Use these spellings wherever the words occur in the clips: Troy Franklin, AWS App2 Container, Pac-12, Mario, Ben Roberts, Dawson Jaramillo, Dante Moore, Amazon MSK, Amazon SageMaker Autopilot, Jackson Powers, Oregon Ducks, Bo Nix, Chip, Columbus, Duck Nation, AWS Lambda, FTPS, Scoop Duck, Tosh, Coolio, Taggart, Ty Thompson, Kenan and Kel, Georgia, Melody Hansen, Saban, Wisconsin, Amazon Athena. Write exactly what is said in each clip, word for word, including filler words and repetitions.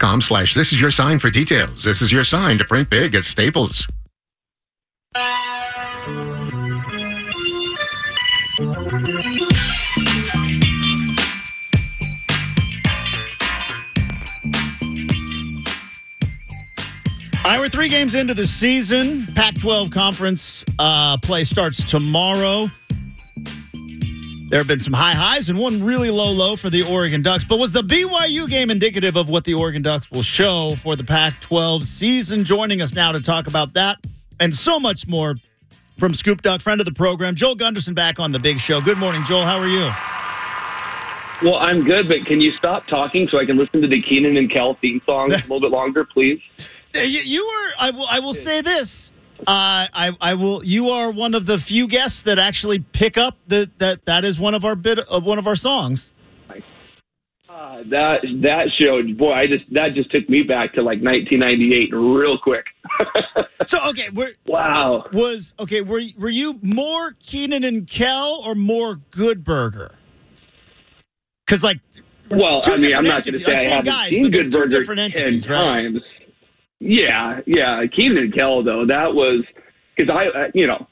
.com slash this is your sign for details. This is your sign to print big at Staples. All right, we're three games into the season. Pac twelve conference uh, play starts tomorrow. There have been some high highs and one really low low for the Oregon Ducks. But was the B Y U game indicative of what the Oregon Ducks will show for the Pac twelve season? Joining us now to talk about that and so much more from Scoop Duck, friend of the program, Joel Gunderson, back on the big show. Good morning, Joel. How are you? Well, I'm good, but can you stop talking so I can listen to the Kenan and Kel theme song a little bit longer, please? You, you are. I will. I will say this. Uh, I. I will. You are one of the few guests that actually pick up the, that. That is one of our bit of uh, one of our songs. Uh, that that showed, boy. I just that just took me back to like nineteen ninety-eight, real quick. So okay, we're, wow. Was okay. Were were you more Kenan and Kel or more Goodburger? Because, like, well, I mean, I'm not going to say like I haven't guys, seen Goodburger ten entities, right? times. Yeah, yeah. Kenan and Kel, though, that was because I, you know,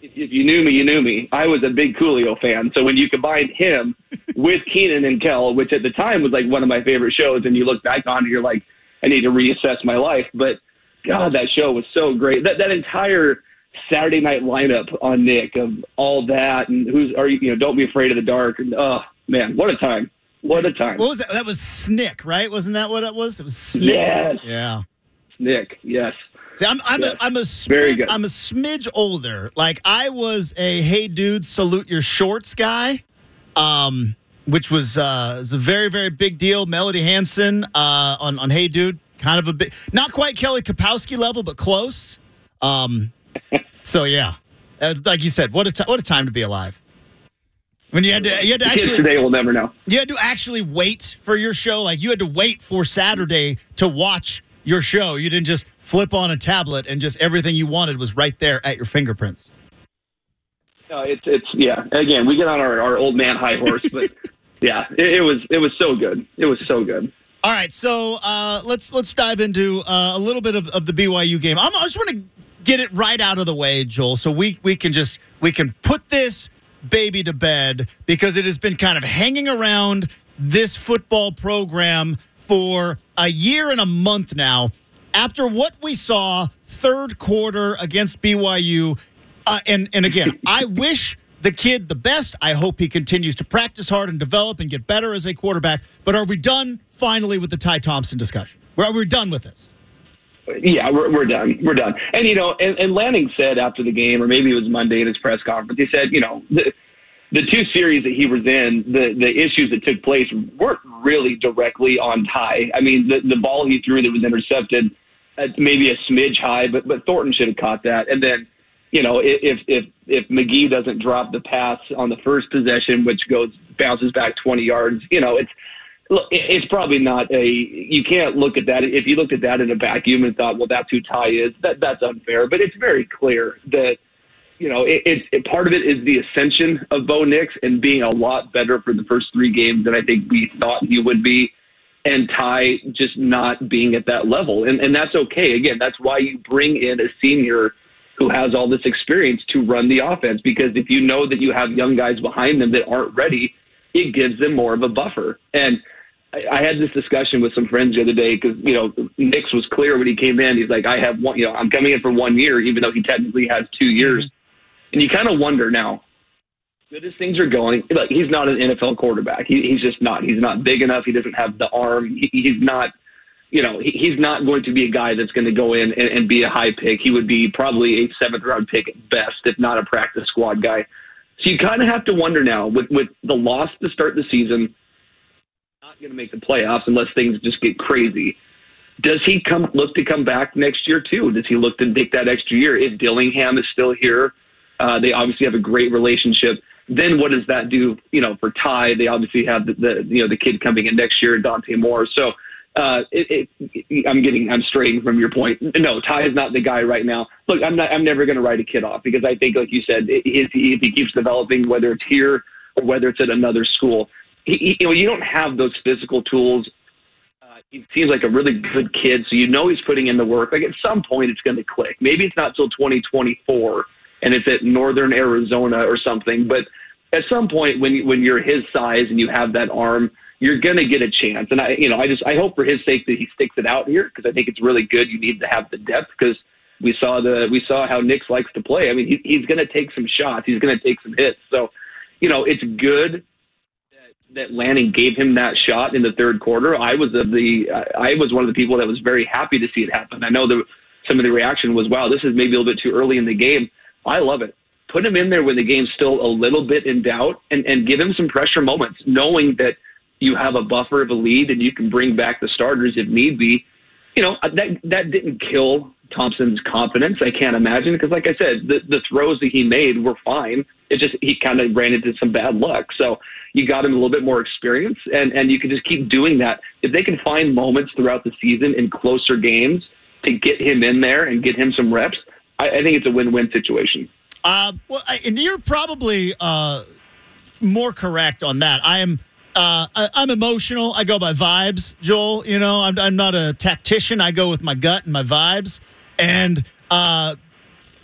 if, if you knew me, you knew me. I was a big Coolio fan, so when you combined him with Kenan and Kel, which at the time was like one of my favorite shows, and you look back on it, you're like, I need to reassess my life. But God, that show was so great. That that entire Saturday night lineup on Nick of all that and who's are you, you know, don't be afraid of the dark and uh man, what a time. What a time. What was that? That was SNICK, right? Wasn't that what it was? It was SNICK. Yes. Yeah. SNICK, yes. See, I'm I'm yes. a I'm a smidge, I'm a smidge older. Like I was a Hey, Dude!, Salute Your Shorts guy. Um, which was uh was a very, very big deal. Melody Hansen uh on, on Hey, Dude!, kind of a big, not quite Kelly Kapowski level, but close. Um so yeah. Like you said, what a t- what a time to be alive. When you had to, you had to the actually. Kids today will never know. You had to actually wait for your show. Like you had to wait for Saturday to watch your show. You didn't just flip on a tablet and just everything you wanted was right there at your fingerprints. No, it's it's yeah. Again, we get on our, our old man high horse, but yeah, it, it was it was so good. It was so good. All right, so uh, let's let's dive into uh, a little bit of, of the B Y U game. I'm, I just want to get it right out of the way, Joel, so we we can just we can put this baby to bed, because it has been kind of hanging around this football program for a year and a month now. After what we saw third quarter against B Y U, uh, and, and again, I wish the kid the best. I hope he continues to practice hard and develop and get better as a quarterback. But are we done finally with the Ty Thompson discussion? Are we done with this? Yeah, we're we're done. We're done. And, you know, and, and Lanning said after the game, or maybe it was Monday at his press conference, he said, you know, the, the two series that he was in, the, the issues that took place weren't really directly on Ty. I mean, the, the ball he threw that was intercepted, uh, maybe a smidge high, but, but Thornton should have caught that. And then, you know, if, if if McGee doesn't drop the pass on the first possession, which goes bounces back twenty yards, you know, it's, look, it's probably not a – you can't look at that. If you looked at that in a vacuum and thought, well, that's who Ty is, that, that's unfair. But it's very clear that, you know, it, it, it, part of it is the ascension of Bo Nix and being a lot better for the first three games than I think we thought he would be, and Ty just not being at that level. And, and that's okay. Again, that's why you bring in a senior who has all this experience to run the offense, because if you know that you have young guys behind them that aren't ready, it gives them more of a buffer. And – I had this discussion with some friends the other day because, you know, Nix was clear when he came in. He's like, I have one, you know, I'm coming in for one year, even though he technically has two years. And you kind of wonder now, good as things are going, like, he's not an N F L quarterback. He, he's just not. He's not big enough. He doesn't have the arm. He, he's not, you know, he, he's not going to be a guy that's going to go in and, and be a high pick. He would be probably a seventh round pick at best, if not a practice squad guy. So you kind of have to wonder now with, with the loss to start the season, going to make the playoffs unless things just get crazy. Does he come look to come back next year too? Does he look to take that extra year? If Dillingham is still here, uh, they obviously have a great relationship. Then what does that do, you know, for Ty? They obviously have the, the you know the kid coming in next year, Dante Moore. So uh, it, it, I'm getting I'm straying from your point. No, Ty is not the guy right now. Look, I'm not I'm never going to write a kid off because I think, like you said, if he, if he keeps developing, whether it's here or whether it's at another school, he, you know, you don't have those physical tools. He seems like a really good kid, so you know he's putting in the work. Like, at some point, it's going to click. Maybe it's not till twenty twenty-four, and it's at Northern Arizona or something. But at some point, when when you're his size and you have that arm, you're going to get a chance. And I, you know, I just I hope for his sake that he sticks it out here because I think it's really good. You need to have the depth because we saw the we saw how Nick likes to play. I mean, he, he's going to take some shots. He's going to take some hits. So, you know, it's good that Lanning gave him that shot in the third quarter. I was of the, I was one of the people that was very happy to see it happen. I know that some of the reaction was, wow, this is maybe a little bit too early in the game. I love it. Put him in there when the game's still a little bit in doubt and, and give him some pressure moments, knowing that you have a buffer of a lead and you can bring back the starters if need be. You know, that that didn't kill Thompson's confidence, I can't imagine, because like I said, the, the throws that he made were fine. It just he kind of ran into some bad luck. So you got him a little bit more experience, and, and you can just keep doing that. If they can find moments throughout the season in closer games to get him in there and get him some reps, I, I think it's a win-win situation. Uh, well, and you're probably uh, more correct on that. I am. Uh, I, I'm emotional. I go by vibes, Joel. You know, I'm, I'm not a tactician. I go with my gut and my vibes. And uh,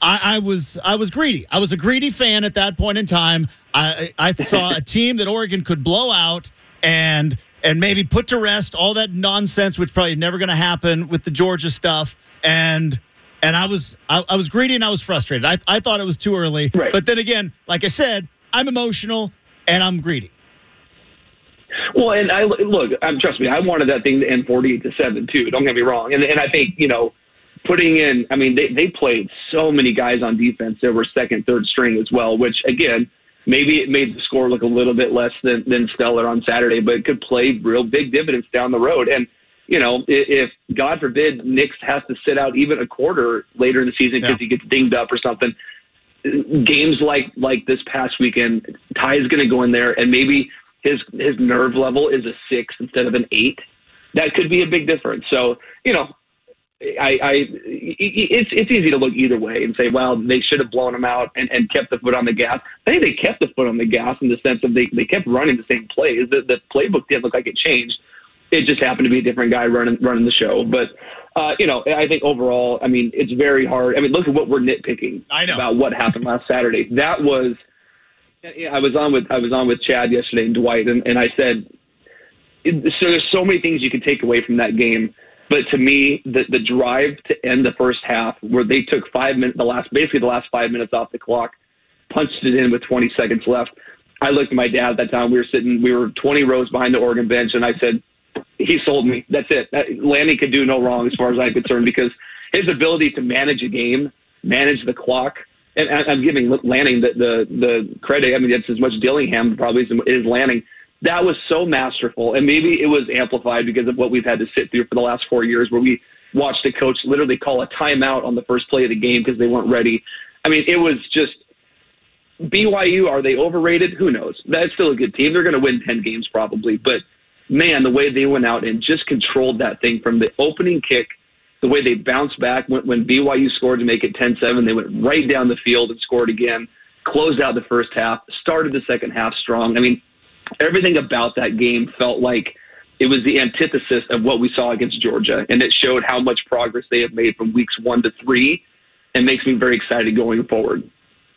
I, I was I was greedy. I was a greedy fan at that point in time. I, I saw a team that Oregon could blow out and and maybe put to rest all that nonsense, which probably never going to happen with the Georgia stuff. And and I was I, I was greedy and I was frustrated. I I thought it was too early. Right. But then again, like I said, I'm emotional and I'm greedy. Well, and I look, um, trust me, I wanted that thing to end forty-eight to seven too. Don't get me wrong. And and I think, you know, putting in, I mean, they, they played so many guys on defense that were second, third string as well, which again, maybe it made the score look a little bit less than, than stellar on Saturday, but it could play real big dividends down the road. And, you know, if, if God forbid, Nick has to sit out even a quarter later in the season because yeah. he gets dinged up or something, games like, like this past weekend, Ty's going to go in there and maybe – His his nerve level is a six instead of an eight. That could be a big difference. So, you know, I, I it's it's easy to look either way and say, well, they should have blown him out and, and kept the foot on the gas. I think they kept the foot on the gas in the sense of they, they kept running the same plays. The, the playbook didn't look like it changed. It just happened to be a different guy running running the show. But, uh, you know, I think overall, I mean, it's very hard. I mean, look at what we're nitpicking I know. about what happened last Saturday. That was... I was on with I was on with Chad yesterday and Dwight, and, and I said, so there's so many things you can take away from that game, but to me, the, the drive to end the first half, where they took five minutes, the last basically the last five minutes off the clock, punched it in with twenty seconds left. I looked at my dad at that time. We were sitting, we were twenty rows behind the Oregon bench, and I said, he sold me. That's it. Lanning could do no wrong as far as I'm concerned because his ability to manage a game, manage the clock. And I'm giving Lanning the, the, the credit. I mean, that's as much Dillingham probably as it is Lanning. That was so masterful, and maybe it was amplified because of what we've had to sit through for the last four years where we watched the coach literally call a timeout on the first play of the game because they weren't ready. I mean, it was just B Y U, are they overrated? Who knows? That's still a good team. They're going to win ten games probably. But, man, the way they went out and just controlled that thing from the opening kick, the way they bounced back when, when B Y U scored to make it ten seven, they went right down the field and scored again, closed out the first half, started the second half strong. I mean, everything about that game felt like it was the antithesis of what we saw against Georgia, and it showed how much progress they have made from weeks one to three and makes me very excited going forward.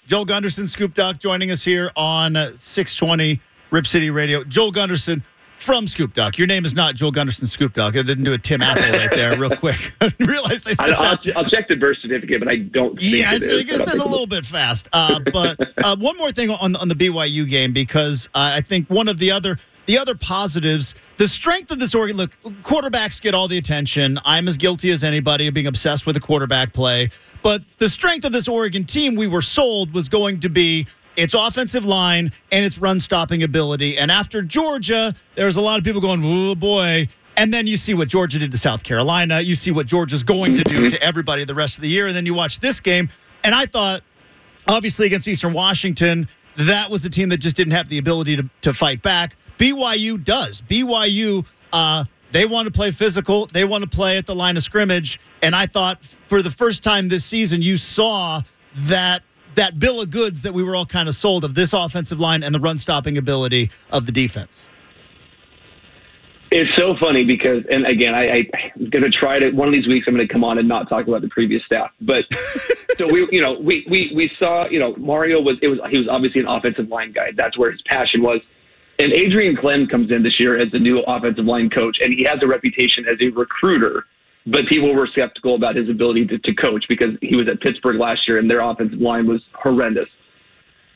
Joel Gunderson, Scoop Duck, joining us here on six twenty Rip City Radio. Joel Gunderson, from Scoop Duck. Your name is not Joel Gunderson Scoop Duck. I didn't do a Tim Apple right there real quick. I realized I said I'll, that. I'll check the birth certificate, but I don't think yeah, it I is. Yeah, I said a little bit fast. Uh, but uh, one more thing on, on the B Y U game, because uh, I think one of the other the other positives, the strength of this Oregon, look, quarterbacks get all the attention. I'm as guilty as anybody of being obsessed with a quarterback play. But the strength of this Oregon team we were sold was going to be it's offensive line, and it's run-stopping ability. And after Georgia, there was a lot of people going, oh, boy. And then you see what Georgia did to South Carolina. You see what Georgia's going to do to everybody the rest of the year. And then you watch this game. And I thought, obviously, against Eastern Washington, that was a team that just didn't have the ability to, to fight back. B Y U does. B Y U, uh, they want to play physical. They want to play at the line of scrimmage. And I thought for the first time this season, you saw that that bill of goods that we were all kind of sold of this offensive line and the run-stopping ability of the defense. It's so funny because, and again, I, I, I'm going to try to, one of these weeks I'm going to come on and not talk about the previous staff. But so we, you know, we, we, we saw, you know, Mario was, it was, he was obviously an offensive line guy. That's where his passion was. And Adrian Klemm comes in this year as the new offensive line coach, and he has a reputation as a recruiter, but people were skeptical about his ability to, to coach because he was at Pittsburgh last year and their offensive line was horrendous.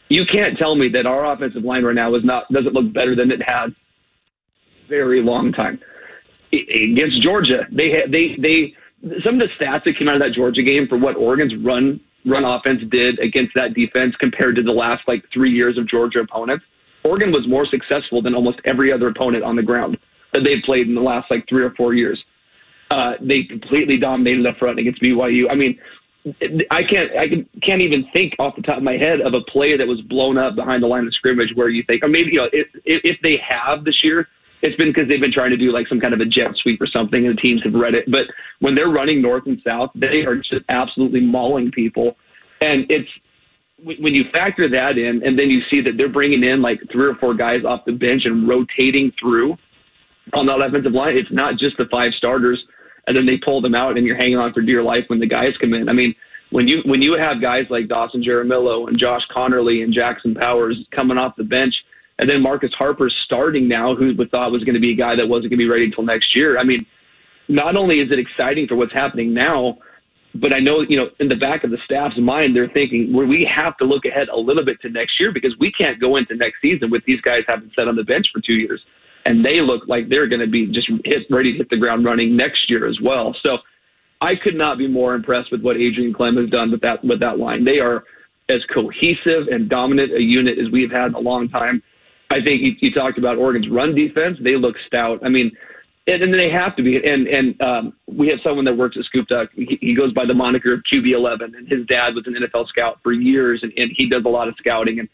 You can't tell me that our offensive line right now is not, doesn't look better than it has very long time. Against Georgia, they they they some of the stats that came out of that Georgia game for what Oregon's run run offense did against that defense compared to the last like three years of Georgia opponents, Oregon was more successful than almost every other opponent on the ground that they've played in the last like three or four years. Uh, they completely dominated up front against B Y U. I mean, I can't I can, can't even think off the top of my head of a play that was blown up behind the line of scrimmage where you think, or maybe you know if if they have this year. It's been because they've been trying to do like some kind of a jet sweep or something, and the teams have read it. But when they're running north and south, they are just absolutely mauling people. And it's when you factor that in, and then you see that they're bringing in like three or four guys off the bench and rotating through on that offensive line. It's not just the five starters, and then they pull them out, and you're hanging on for dear life when the guys come in. I mean, when you when you have guys like Dawson Jaramillo and Josh Connerly and Jackson Powers coming off the bench. And then Marcus Harper's starting now, who we thought was going to be a guy that wasn't going to be ready until next year. I mean, not only is it exciting for what's happening now, but I know, you know, in the back of the staff's mind, they're thinking, well, we have to look ahead a little bit to next year because we can't go into next season with these guys having sat on the bench for two years. And they look like they're going to be just hit, ready to hit the ground running next year as well. So I could not be more impressed with what Adrian Klemm has done with that, with that line. They are as cohesive and dominant a unit as we've had in a long time. I think you, you talked about Oregon's run defense. They look stout. I mean, and, and they have to be. And and um, we have someone that works at Scoop Duck. He, he goes by the moniker of Q B eleven, and his dad was an N F L scout for years, and, and he does a lot of scouting, and,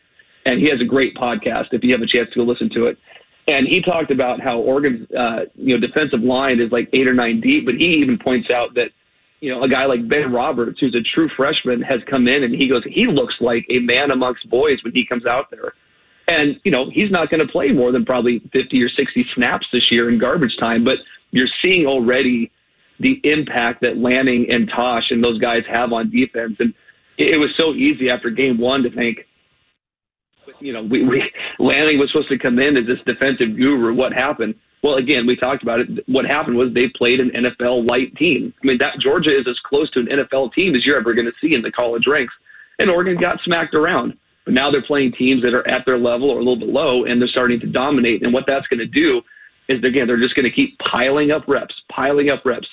and he has a great podcast if you have a chance to go listen to it. And he talked about how Oregon's uh, you know defensive line is like eight or nine deep, but he even points out that you know a guy like Ben Roberts, who's a true freshman, has come in, and he goes, he looks like a man amongst boys when he comes out there. And, you know, he's not going to play more than probably fifty or sixty snaps this year in garbage time. But you're seeing already the impact that Lanning and Tosh and those guys have on defense. And it was so easy after game one to think, you know, we, we Lanning was supposed to come in as this defensive guru. What happened? Well, again, we talked about it. What happened was they played an N F L-light team. I mean, that Georgia is as close to an N F L team as you're ever going to see in the college ranks. And Oregon got smacked around. But now they're playing teams that are at their level or a little below, and they're starting to dominate. And what that's going to do is, again, they're just going to keep piling up reps, piling up reps,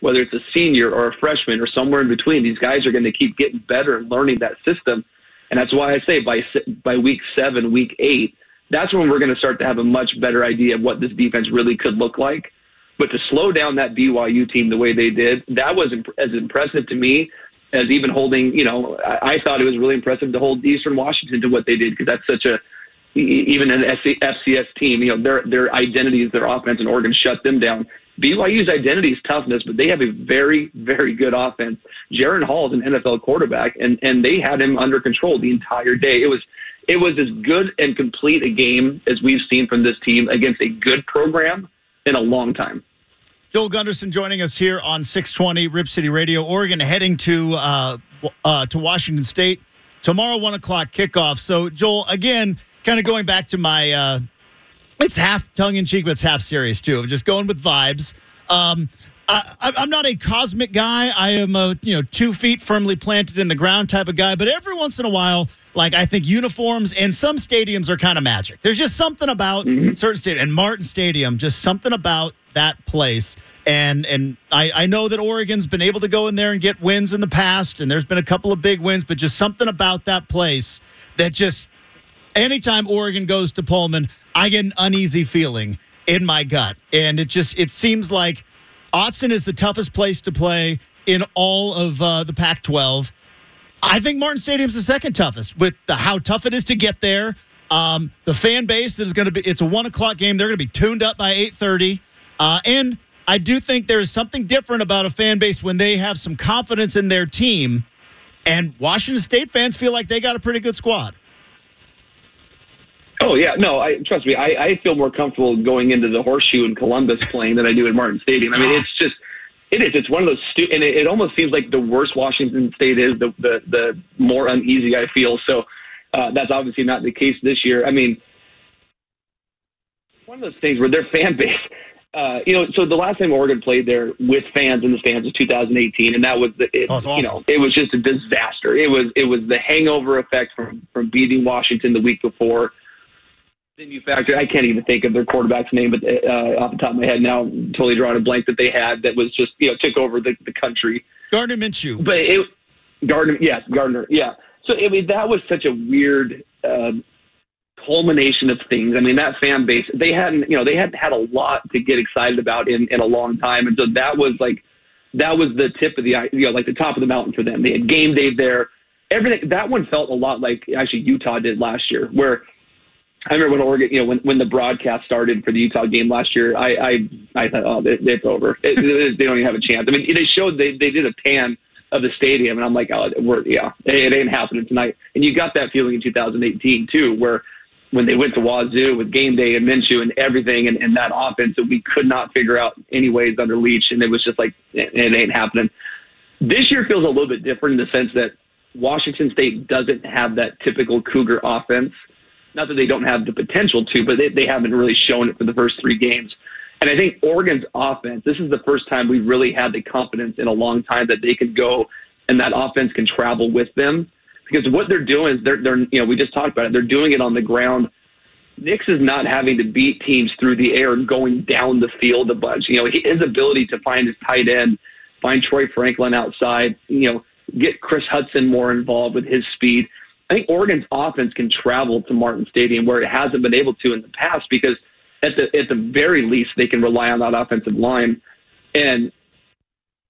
whether it's a senior or a freshman or somewhere in between. These guys are going to keep getting better and learning that system. And that's why I say by by week seven, week eight, that's when we're going to start to have a much better idea of what this defense really could look like. But to slow down that B Y U team the way they did, that was imp- as impressive to me as even holding, you know, I, I thought it was really impressive to hold Eastern Washington to what they did because that's such a, even an F C S team, you know, their their identity is their offense, and Oregon shut them down. B Y U's identity is toughness, but they have a very, very good offense. Jaron Hall is an N F L quarterback, and, and they had him under control the entire day. It was it was as good and complete a game as we've seen from this team against a good program in a long time. Joel Gunderson joining us here on six twenty Rip City Radio. Oregon heading to uh, uh, to Washington State tomorrow, one o'clock kickoff. So, Joel, again, kind of going back to my uh, it's half tongue in cheek, but it's half serious too. I'm just going with vibes. Um, I, I'm not a cosmic guy. I am a you know two feet firmly planted in the ground type of guy. But every once in a while, like I think uniforms and some stadiums are kind of magic. There's just something about mm-hmm. certain stadium and Martin Stadium, just something about that place. And and I, I know that Oregon's been able to go in there and get wins in the past, and there's been a couple of big wins, but just something about that place that just anytime Oregon goes to Pullman, I get an uneasy feeling in my gut. And it just it seems like Autzen is the toughest place to play in all of uh, the Pac twelve. I think Martin Stadium's the second toughest with the, how tough it is to get there. Um, the fan base is going to be, it's a one o'clock game. They're going to be tuned up by eight thirty. Uh, and I do think there is something different about a fan base when they have some confidence in their team. And Washington State fans feel like they got a pretty good squad. Oh, yeah. No, I trust me, I, I feel more comfortable going into the Horseshoe in Columbus playing than I do at Martin Stadium. I mean, it's just, it is. It's one of those, stu- and it, it almost seems like the worse Washington State is, the the, the more uneasy I feel. So uh, that's obviously not the case this year. I mean, one of those things where their fan base, uh, you know, so the last time Oregon played there with fans in the stands was two thousand eighteen, and that was, the, it, that was awful. You know, it was just a disaster. It was, it was the hangover effect from, from beating Washington the week before. Then you factor, I can't even think of their quarterback's name, but uh, off the top of my head now, I'm totally drawing a blank that they had that was just, you know, took over the, the country. Gardner Minshew. But it, Gardner, yes, Gardner, yeah. So, I mean, that was such a weird uh, culmination of things. I mean, that fan base, they hadn't, you know, they hadn't had a lot to get excited about in, in a long time. And so that was like, that was the tip of the, you know, like the top of the mountain for them. They had game day there. Everything, that one felt a lot like actually Utah did last year, where, I remember when Oregon, you know, when, when the broadcast started for the Utah game last year, I I, I thought, oh, it, it's over. It, it, they don't even have a chance. I mean, they showed they, they did a pan of the stadium, and I'm like, oh, we're, yeah, it ain't happening tonight. And you got that feeling in two thousand eighteen too, where when they went to Wazoo with game day and Minshew and everything, and, and that offense that we could not figure out anyways under Leach, and it was just like, it, it ain't happening. This year feels a little bit different in the sense that Washington State doesn't have that typical Cougar offense. Not that they don't have the potential to, but they, they haven't really shown it for the first three games. And I think Oregon's offense, this is the first time we've really had the confidence in a long time that they can go and that offense can travel with them. Because what they're doing is they're, they're, you know, we just talked about it. They're doing it on the ground. Nix is not having to beat teams through the air and going down the field a bunch. You know, his ability to find his tight end, find Troy Franklin outside, you know, get Chris Hudson more involved with his speed. I think Oregon's offense can travel to Martin Stadium where it hasn't been able to in the past because at the at the very least they can rely on that offensive line. And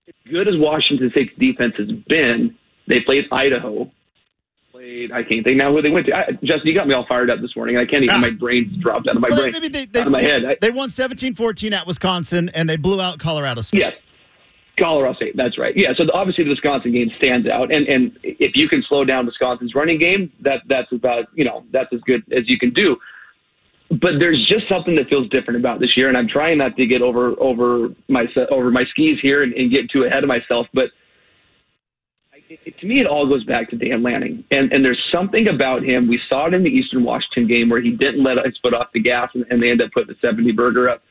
as good as Washington State's defense has been, they played Idaho. Played, I can't think now who they went to. I, Justin, you got me all fired up this morning. I can't even, ah. my brain's dropped out of my well, brain, maybe they, they, out of my they, head. They won seventeen fourteen at Wisconsin, and they blew out Colorado State. Yes. Colorado State, that's right. Yeah, so obviously the Wisconsin game stands out, and and if you can slow down Wisconsin's running game, that that's about, you know, that's as good as you can do. But there's just something that feels different about this year, and I'm trying not to get over over my over my skis here and, and get too ahead of myself. But I, it, to me, it all goes back to Dan Lanning, and and there's something about him. We saw it in the Eastern Washington game where he didn't let his foot off the gas, and, and they ended up putting the seventy burger up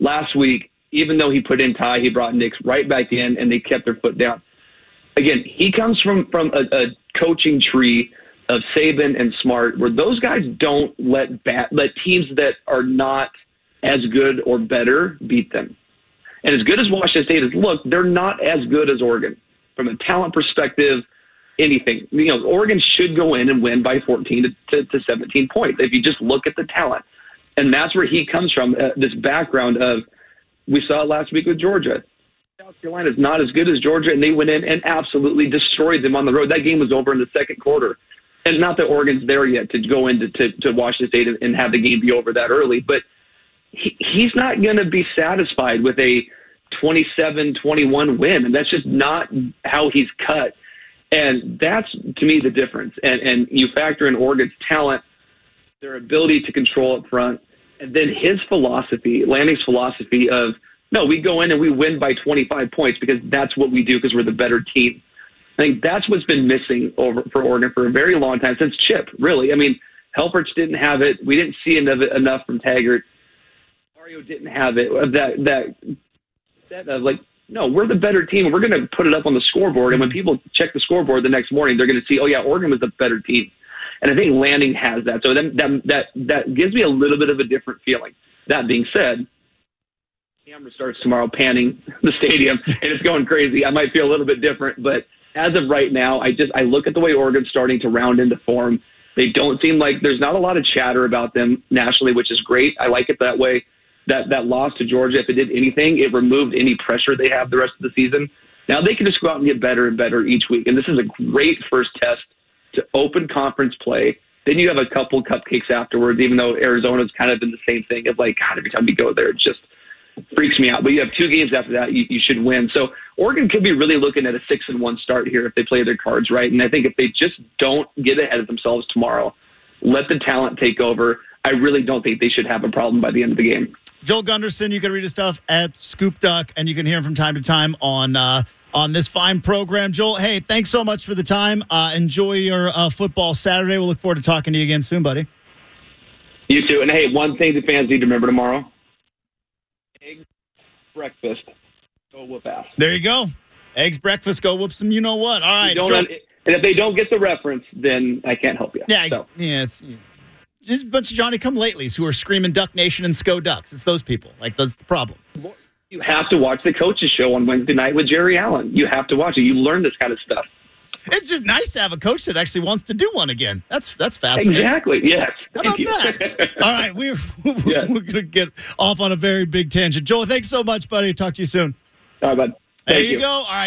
last week. Even though he put in Ty, he brought Nix right back in, and they kept their foot down. Again, he comes from, from a, a coaching tree of Saban and Smart, where those guys don't let bat, let teams that are not as good or better beat them. And as good as Washington State is, look, they're not as good as Oregon. From a talent perspective, anything. You know, Oregon should go in and win by fourteen to, to, to seventeen points if you just look at the talent. And that's where he comes from, uh, this background of, we saw it last week with Georgia. South Carolina is not as good as Georgia, and they went in and absolutely destroyed them on the road. That game was over in the second quarter. And not that Oregon's there yet to go into to, to Washington State and, and have the game be over that early, but he, he's not going to be satisfied with a twenty-seven twenty-one win, and that's just not how he's cut. And that's, to me, the difference. And, and you factor in Oregon's talent, their ability to control up front, and then his philosophy, Lanning's philosophy of, no, we go in and we win by twenty-five points because that's what we do because we're the better team. I think that's what's been missing over for Oregon for a very long time, since Chip, really. I mean, Helfrich didn't have it. We didn't see enough, enough from Taggart. Mario didn't have it. That, that, that uh, like, no, we're the better team. We're going to put it up on the scoreboard. And when people check the scoreboard the next morning, they're going to see, oh, yeah, Oregon was the better team. And I think Lanning has that. So that, that that that gives me a little bit of a different feeling. That being said, camera starts tomorrow panning the stadium, and it's going crazy. I might feel a little bit different. But as of right now, I just I look at the way Oregon's starting to round into form. They don't seem like there's not a lot of chatter about them nationally, which is great. I like it that way. That that loss to Georgia, if it did anything, it removed any pressure they have the rest of the season. Now they can just go out and get better and better each week. And this is a great first test to open conference play. Then you have a couple cupcakes afterwards, even though Arizona's kind of been the same thing of like, God, every time we go there, it just freaks me out. But you have two games after that you, you should win. So Oregon could be really looking at a six and one start here if they play their cards right. And I think if they just don't get ahead of themselves tomorrow, let the talent take over, I really don't think they should have a problem by the end of the game. Joel Gunderson, you can read his stuff at Scoop Duck, and you can hear him from time to time on uh, on this fine program. Joel, hey, thanks so much for the time. Uh, enjoy your uh, football Saturday. We'll look forward to talking to you again soon, buddy. You too. And, hey, one thing the fans need to remember tomorrow, eggs, breakfast, go whoop ass. There you go. Eggs, breakfast, go whoop some you-know-what. All right. You Joel. Have, and if they don't get the reference, then I can't help you. Yeah, so. yeah it's yeah. Just a bunch of Johnny-come-latelys who are screaming Duck Nation and Sco Ducks. It's those people. Like, that's the problem. You have to watch the coaches show on Wednesday night with Jerry Allen. You have to watch it. You learn this kind of stuff. It's just nice to have a coach that actually wants to do one again. That's that's fascinating. Exactly, yes. How about that? All right, we're, we're, we're going to get off on a very big tangent. Joel, thanks so much, buddy. Talk to you soon. All right, bud. There you go. All right.